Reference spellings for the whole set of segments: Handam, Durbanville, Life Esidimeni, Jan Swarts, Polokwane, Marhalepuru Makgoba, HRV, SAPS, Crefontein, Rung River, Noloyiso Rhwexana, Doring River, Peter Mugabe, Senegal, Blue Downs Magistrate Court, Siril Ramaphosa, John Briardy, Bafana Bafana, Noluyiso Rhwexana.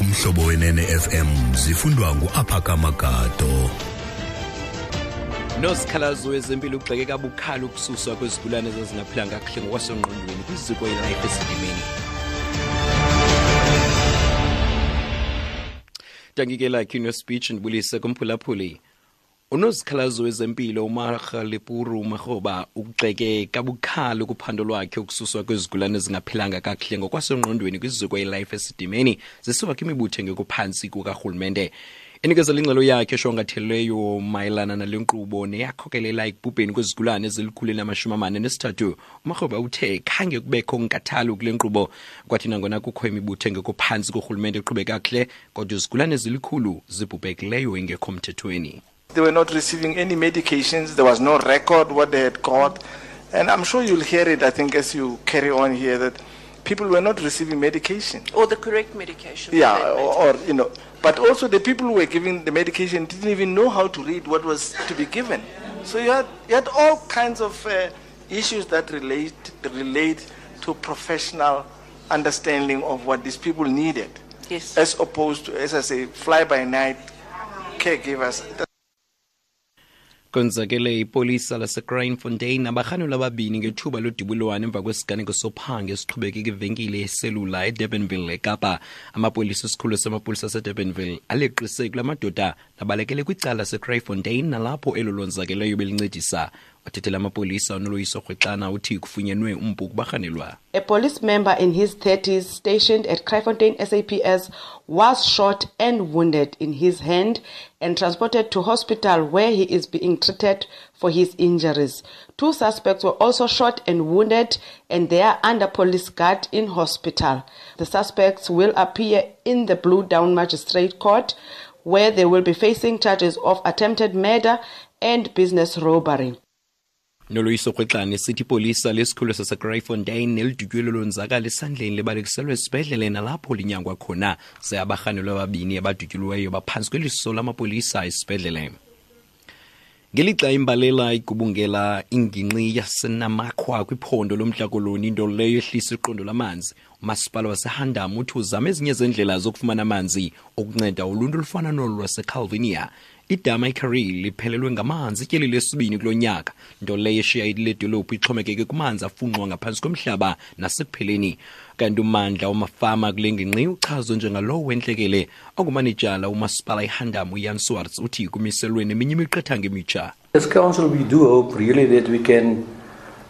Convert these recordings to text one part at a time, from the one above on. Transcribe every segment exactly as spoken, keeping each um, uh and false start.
kumhlobo wenene F M zifundwa nguAphakamagato. Nosikhalazo ezempilo ugxeke kabukhali ukususwa kwezigulane ezingaphila kahle ngokwasengqondweni kwiziko elife esidimeni. Tangikela kino speech ndibulise kumphulaphuli. Unosikhalazo ezempilo uMarhalepuru Makgoba ugxeke kabukhali kuphando lwakhe ukususwa kwezigulane ezingaphilanga kahle ngokwasengqondweni kwiziko elife esidimeni zisuka kimibuthe ngokuphansi kukaRhulumente. Inikeza ingxelo yakhe eshongatheleyo mayelana nalenkqubo neyakhokelela ekubhubheni kwezigulane ezilikhulu elinamashumi amane nesithathu. uMakgoba uthe khange kubekho nkathalo kule nkqubo, kwathi nangona kukho imibutho engekho phantsi korhulumente eqhubeka kule, kodwa izigulane ezilikhulu zibhubhekileyo engekho mthethweni. They were not receiving any medications. There was no record what they had got, and I'm sure you'll hear it, I think, as you carry on here, that people were not receiving medication. Or the correct medication. Yeah, or, or, you know. But also the people who were giving the medication didn't even know how to read what was to be given. So you had, you had all kinds of uh, issues that relate, relate to professional understanding of what these people needed. Yes. As opposed to, as I say, fly-by-night caregivers. Konzakele ipolisa lase Crefontein nabarhanu lababini ngethuba lodibulwane emva kwesiganeko sophanga esiqhubeke kwivenkile yeselula eDurbanville eKapa. Amapolisa esikhulu samapolisa seDurbanville aleqise kulamadoda nabalekele kwicala laseCrefontein nalapho elolonzakeleyo belincedisa. Wathethela amapolisa uNoluyiso Rhwexana uthi kufunyenwe umpu kubarhanelwa. A police member in his thirties stationed at Crefontein S A P S was shot and wounded in his hand and transported to hospital where he is being treated for his injuries. Two suspects were also shot and wounded, and they are under police guard in hospital. The suspects will appear in the Blue Downs Magistrate Court, where they will be facing charges of attempted murder and business robbery. Noloyiso Rhwexana city police lesikhulu saseCrefontein nelidutyulo lonzakala esandleni libalekiselwe esibhedlele nalapho linyangwa khona. Seyabarhanelwa ababini abadutyulweyo baphantsi kweliso lamapolisa esibhedlele. Ngelixa imbalela igubungela ingingqi yaseNamakwa kwiphondo lomntla koloni, into leyo ehlisa iqondo lamanzi. Umasipala waseHandam uthi uzame ezinye zendlela zokufumana amanzi okunceda uluntu olufana nolu lwaseCalvinia. Idama iKareli liphelelwe ngamanzi ityeli lesibini kulo nyaka, nto leyo eshiya iledolophu ixhomekeke kumanzi afunxwa ngaphantsi komhlaba nasekupheleni. Kanti umandla wamafama kule ngingqi uchazwe njengalowo wentlekele. Ongumanejala umasipala iHandam uJan Swarts uthi kumiselwe neminye imiqathango emitsha. As council, we do hope really that we can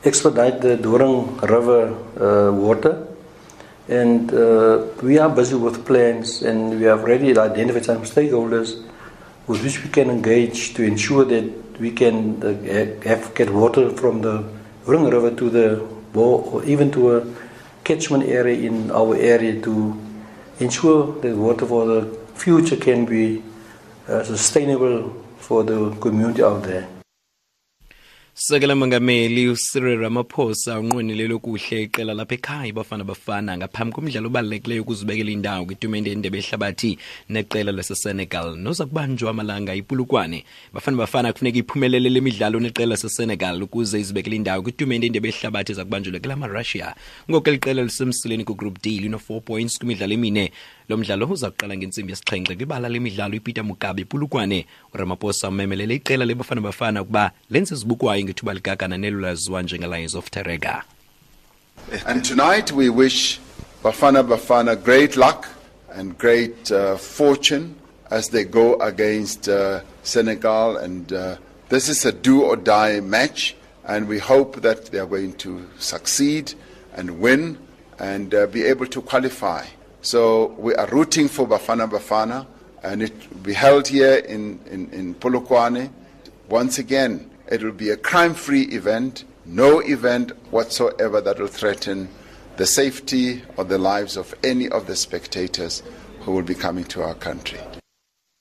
expedite the Doring River uh, water. And uh, we are busy with plans, and we have already identified some stakeholders with which we can engage to ensure that we can uh, have, get water from the Rung River to the bore, or even to a catchment area in our area, to ensure that water for the future can be uh, sustainable for the community out there. Sekela Mongameli uSiril Ramaphosa unqwenele lokuhle iqela lapha ekhaya Bafana Bafana ngaphambi komdlalo obalulekileyo ukuzibekela indawo kwitumente endebe ehlabathi neqela laseSenegal noza kubanjwa amalanga iPolokwane. Bafana Bafana kufuneka iphumelele le midlalo neqela laseSenegal ukuze izibekele indawo kwitumente endebe ehlabathi zakubanjwa kula maRussia. Ngoko eliqela lisemsileni kuGroup D lino four points kwimidlalo emine. Lo mdlalo uza kuqala ngentsimbi yesixhenxe kwibala lemidlalo iPeter Mugabe ePolokwane. uRamaphosa umemelele iqela leBafana Bafana ukuba lenze izibukwayo And tonight we wish Bafana Bafana great luck and great uh, fortune as they go against uh, Senegal. And uh, this is a do or die match, and we hope that they are going to succeed and win and uh, be able to qualify. So we are rooting for Bafana Bafana, and it will be held here in, in, in Polokwane once again. It will be a crime-free event, no event whatsoever that will threaten the safety or the lives of any of the spectators who will be coming to our country.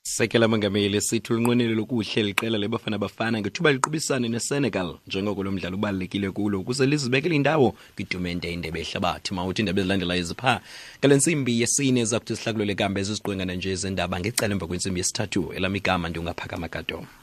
Sekela Mongameli sithi unqwenele lokuhle liqela leBafana Bafana ngethuba liqubisane neSenegal njengoko lo mdlalo ubalekile kulo ukuze lizibekele indawo kwitumente endebe ehlabathi. Mawuthi indaba ezilandelayo zipha ngale ntsimbi yesine zakuthi sihlakulele kambe ezizigqwenga nje ezindaba ngecala emva kwentsimbi yesithathu. Elamigama ndingaphakama kaDom.